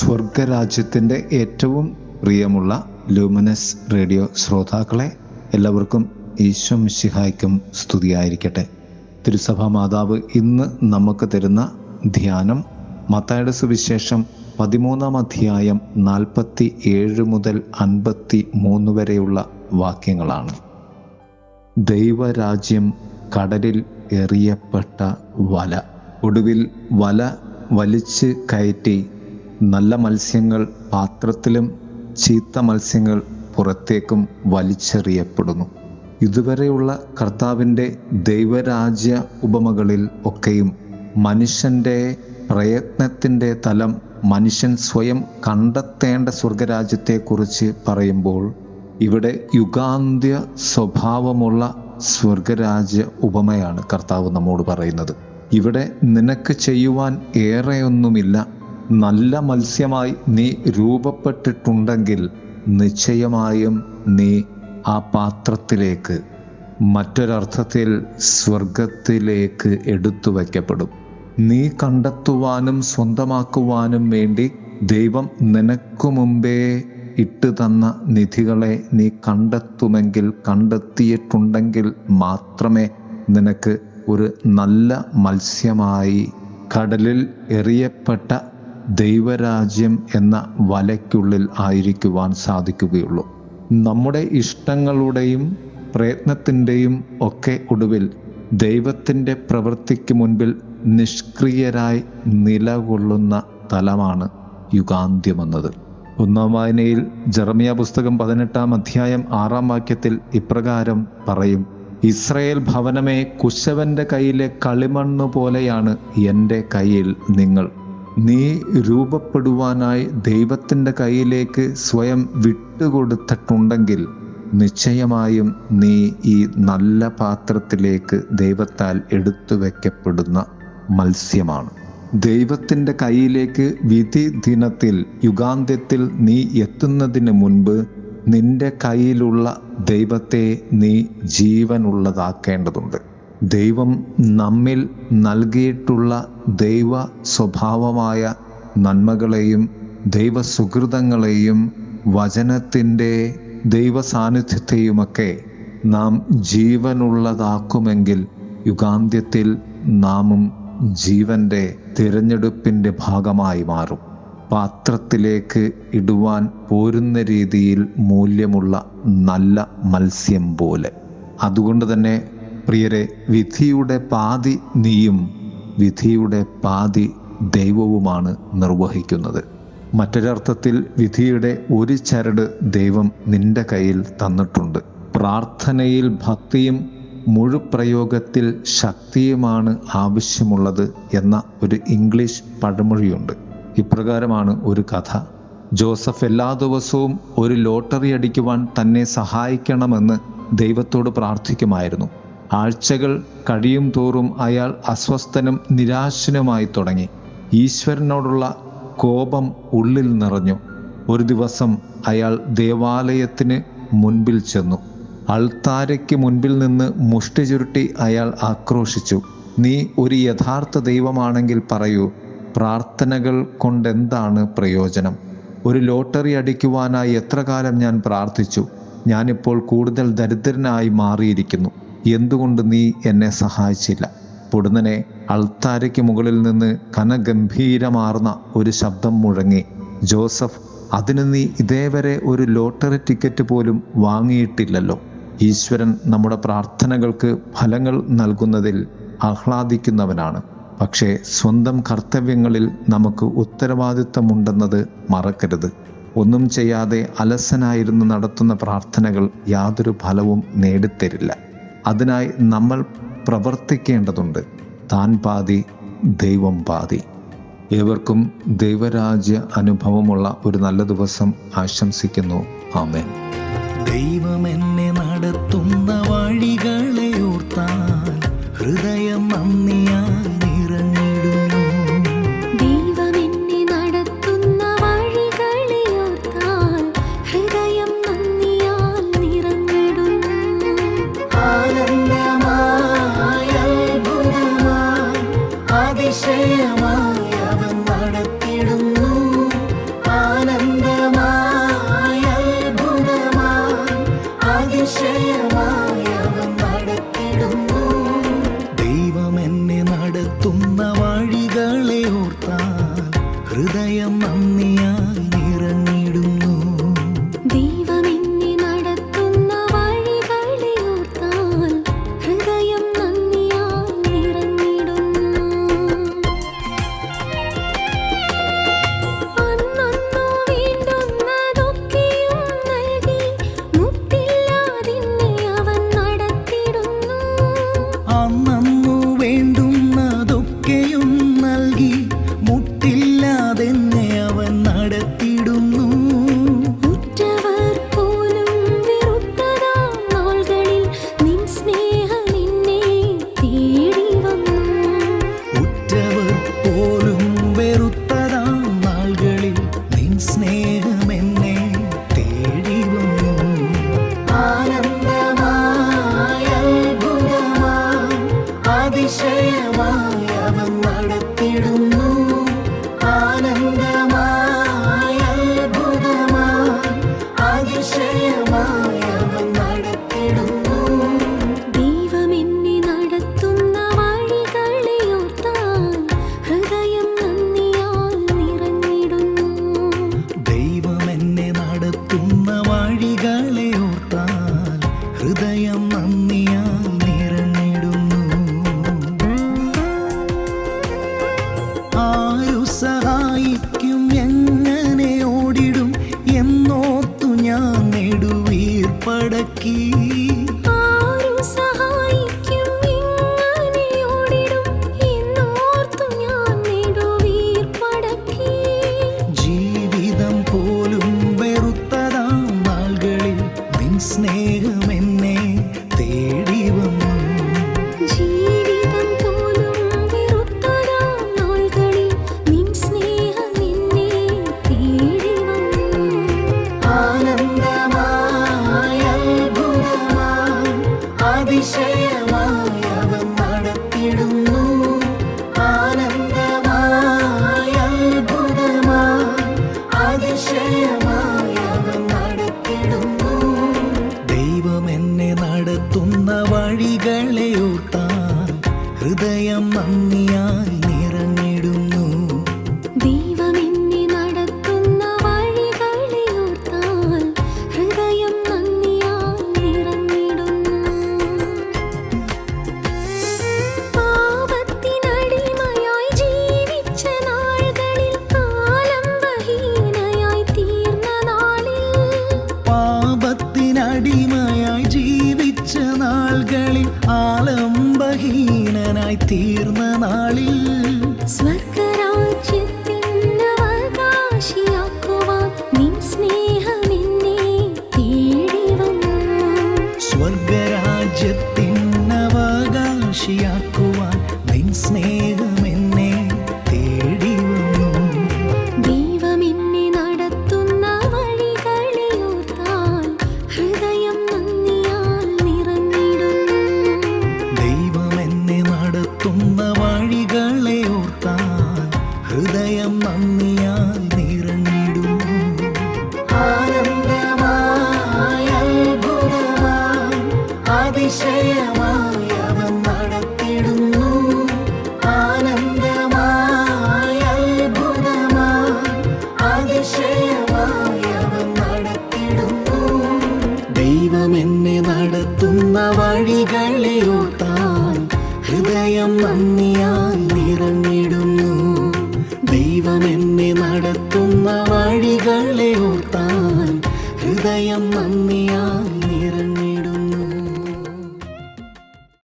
സ്വർഗരാജ്യത്തിൻ്റെ ഏറ്റവും പ്രിയമുള്ള luminous radio ശ്രോതാക്കളെ, എല്ലാവർക്കും ഈശോ മിശിഹായ്ക്കും സ്തുതിയായിരിക്കട്ടെ. തിരുസഭാ മാതാവ് ഇന്ന് നമുക്ക് തരുന്ന ധ്യാനം മത്തായിയുടെ സുവിശേഷം 13-47 മുതൽ 53 വരെയുള്ള വാക്യങ്ങളാണ്. ദൈവരാജ്യം കടലിൽ എറിയപ്പെട്ട വല. ഒടുവിൽ വല വലിച്ച് കയറ്റി നല്ല മത്സ്യങ്ങൾ പാത്രത്തിലും ചീത്ത മത്സ്യങ്ങൾ പുറത്തേക്കും വലിച്ചെറിയപ്പെടുന്നു. ഇതുവരെയുള്ള കർത്താവിൻ്റെ ദൈവരാജ്യ ഉപമകളിൽ ഒക്കെയും മനുഷ്യൻ്റെ പ്രയത്നത്തിൻ്റെ തലം മനുഷ്യൻ സ്വയം കണ്ടെത്തേണ്ട സ്വർഗരാജ്യത്തെക്കുറിച്ച് പറയുമ്പോൾ, ഇവിടെ യുഗാന്ത്യ സ്വഭാവമുള്ള സ്വർഗരാജ്യ ഉപമയാണ് കർത്താവ് നമ്മോട് പറയുന്നത്. ഇവിടെ നിനക്ക് ചെയ്യുവാൻ ഏറെയൊന്നുമില്ല. നല്ല മത്സ്യമായി നീ രൂപപ്പെട്ടിട്ടുണ്ടെങ്കിൽ നിശ്ചയമായും നീ ആ പാത്രത്തിലേക്ക്, മറ്റൊരർത്ഥത്തിൽ സ്വർഗത്തിലേക്ക് എടുത്തു വയ്ക്കപ്പെടും. നീ കണ്ടെത്തുവാനും സ്വന്തമാക്കുവാനും വേണ്ടി ദൈവം നിനക്കു മുമ്പേ ഇട്ട് തന്ന നിധികളെ നീ കണ്ടെത്തിയിട്ടുണ്ടെങ്കിൽ മാത്രമേ നിനക്ക് ഒരു നല്ല മത്സ്യമായി കടലിൽ എറിയപ്പെട്ട ദൈവരാജ്യം എന്ന വലയ്ക്കുള്ളിൽ ആയിരിക്കുവാൻ സാധിക്കുകയുള്ളൂ. നമ്മുടെ ഇഷ്ടങ്ങളുടെയും പ്രയത്നത്തിൻ്റെയും ഒക്കെ ഒടുവിൽ ദൈവത്തിൻ്റെ പ്രവൃത്തിക്ക് മുൻപിൽ നിഷ്ക്രിയരായി നിലകൊള്ളുന്ന തലമാണ് യുഗാന്ത്യമെന്നത്. ഒന്നാം വായനയിൽ ജെറമ്യാ പുസ്തകം 18-6 ഇപ്രകാരം പറയും: ഇസ്രായേൽ ഭവനമേ, കുശവൻ്റെ കയ്യിലെ കളിമണ്ണ് പോലെയാണ് എൻ്റെ കയ്യിൽ നിങ്ങൾ. നീ രൂപപ്പെടുവാനായി ദൈവത്തിൻ്റെ കയ്യിലേക്ക് സ്വയം വിട്ടുകൊടുത്തിട്ടുണ്ടെങ്കിൽ നിശ്ചയമായും നീ ഈ നല്ല പാത്രത്തിലേക്ക് ദൈവത്താൽ എടുത്തു വയ്ക്കപ്പെടുന്ന മത്സ്യമാണ്. ദൈവത്തിൻ്റെ കയ്യിലേക്ക് വിധി ദിനത്തിൽ, യുഗാന്ത്യത്തിൽ നീ എത്തുന്നതിന് മുൻപ് നിന്റെ കയ്യിലുള്ള ദൈവത്തെ നീ ജീവനുള്ളതാക്കേണ്ടതുണ്ട്. ദൈവം നമ്മിൽ നൽകിയിട്ടുള്ള ദൈവ സ്വഭാവമായ നന്മകളെയും ദൈവസുകൃതങ്ങളെയും വചനത്തിൻ്റെ ദൈവസാന്നിധ്യത്തെയുമൊക്കെ നാം ജീവനുള്ളതാക്കുമെങ്കിൽ യുഗാന്ത്യത്തിൽ നാമും ജീവൻ്റെ തിരഞ്ഞെടുപ്പിൻ്റെ ഭാഗമായി മാറും. പാത്രത്തിലേക്ക് ഇടുവാൻ പോരുന്ന രീതിയിൽ മൂല്യമുള്ള നല്ല മത്സ്യം പോലെ. അതുകൊണ്ട് തന്നെ പ്രിയരെ, വിധിയുടെ പാതി നീയും വിധിയുടെ പാതി ദൈവവുമാണ് നിർവഹിക്കുന്നത്. മറ്റൊരർത്ഥത്തിൽ വിധിയുടെ ഒരു ചരട് ദൈവം നിന്റെ കയ്യിൽ തന്നിട്ടുണ്ട്. പ്രാർത്ഥനയിൽ ഭക്തിയും മുഴുപ്രയോഗത്തിൽ ശക്തിയുമാണ് ആവശ്യമുള്ളത് എന്ന ഒരു ഇംഗ്ലീഷ് പഴമൊഴിയുണ്ട്. ഇപ്രകാരമാണ് ഒരു കഥ. ജോസഫ് എല്ലാ ദിവസവും ഒരു ലോട്ടറി അടിക്കുവാൻ തന്നെ സഹായിക്കണമെന്ന് ദൈവത്തോട് പ്രാർത്ഥിക്കുമായിരുന്നു. ആഴ്ചകൾ കഴിയും തോറും അയാൾ അസ്വസ്ഥനും നിരാശനുമായി തുടങ്ങി. ഈശ്വരനോടുള്ള കോപം ഉള്ളിൽ നിറഞ്ഞു. ഒരു ദിവസം അയാൾ ദേവാലയത്തിന് മുൻപിൽ ചെന്നു. അൾത്താരയ്ക്ക് മുൻപിൽ നിന്ന് മുഷ്ടി ചുരുട്ടി അയാൾ ആക്രോശിച്ചു: നീ ഒരു യഥാർത്ഥ ദൈവമാണെങ്കിൽ പറയൂ, പ്രാർത്ഥനകൾ കൊണ്ടെന്താണ് പ്രയോജനം? ഒരു ലോട്ടറി അടിക്കുവാനായി എത്ര കാലം ഞാൻ പ്രാർത്ഥിച്ചു. ഞാനിപ്പോൾ കൂടുതൽ ദരിദ്രനായി മാറിയിരിക്കുന്നു. എന്തുകൊണ്ട് നീ എന്നെ സഹായിച്ചില്ല? പൊടുന്നനെ അൾത്താരയ്ക്ക് മുകളിൽ നിന്ന് കനഗംഭീരമാർന്ന ഒരു ശബ്ദം മുഴങ്ങി: ജോസഫ്, അതിന് നീ ഇതേവരെ ഒരു ലോട്ടറി ടിക്കറ്റ് പോലും വാങ്ങിയിട്ടില്ലല്ലോ. ഈശ്വരൻ നമ്മുടെ പ്രാർത്ഥനകൾക്ക് ഫലങ്ങൾ നൽകുന്നതിൽ ആഹ്ലാദിക്കുന്നവനാണ്. പക്ഷേ സ്വന്തം കർത്തവ്യങ്ങളിൽ നമുക്ക് ഉത്തരവാദിത്തമുണ്ടെന്നത് മറക്കരുത്. ഒന്നും ചെയ്യാതെ അലസനായിരുന്നു നടത്തുന്ന പ്രാർത്ഥനകൾ യാതൊരു ഫലവും നേടിത്തരില്ല. അതിനായി നമ്മൾ പ്രവർത്തിക്കേണ്ടതുണ്ട്. താൻ പാതി, ദൈവം പാതി. ഏവർക്കും ദൈവരാജ്യ അനുഭവമുള്ള ഒരു നല്ല ദിവസം ആശംസിക്കുന്നു. ആമേൻ. ദൈവം എന്നെ നടത്തുന്ന വഴികളെ ഓർത്താൽ ഹൃദയം നന്ദിയാൽ നിറഞ്ഞിടുന്നു. ദൈവം എന്നെ നടത്തുന്ന വഴികളെ ഓർത്താൽ ഹൃദയം നന്ദിയാൽ നിറഞ്ഞിടുന്നു. ആനന്ദമായ അത്ഭുതമായ അതിശയമായ നടത്തിടുന്നു. ദൈവമെന്നെ നടത്തുന്ന വഴികളെ ഓർത്താൽ ഹൃദയം നന്ദിയാൽ നിറഞ്ഞിടുന്നു.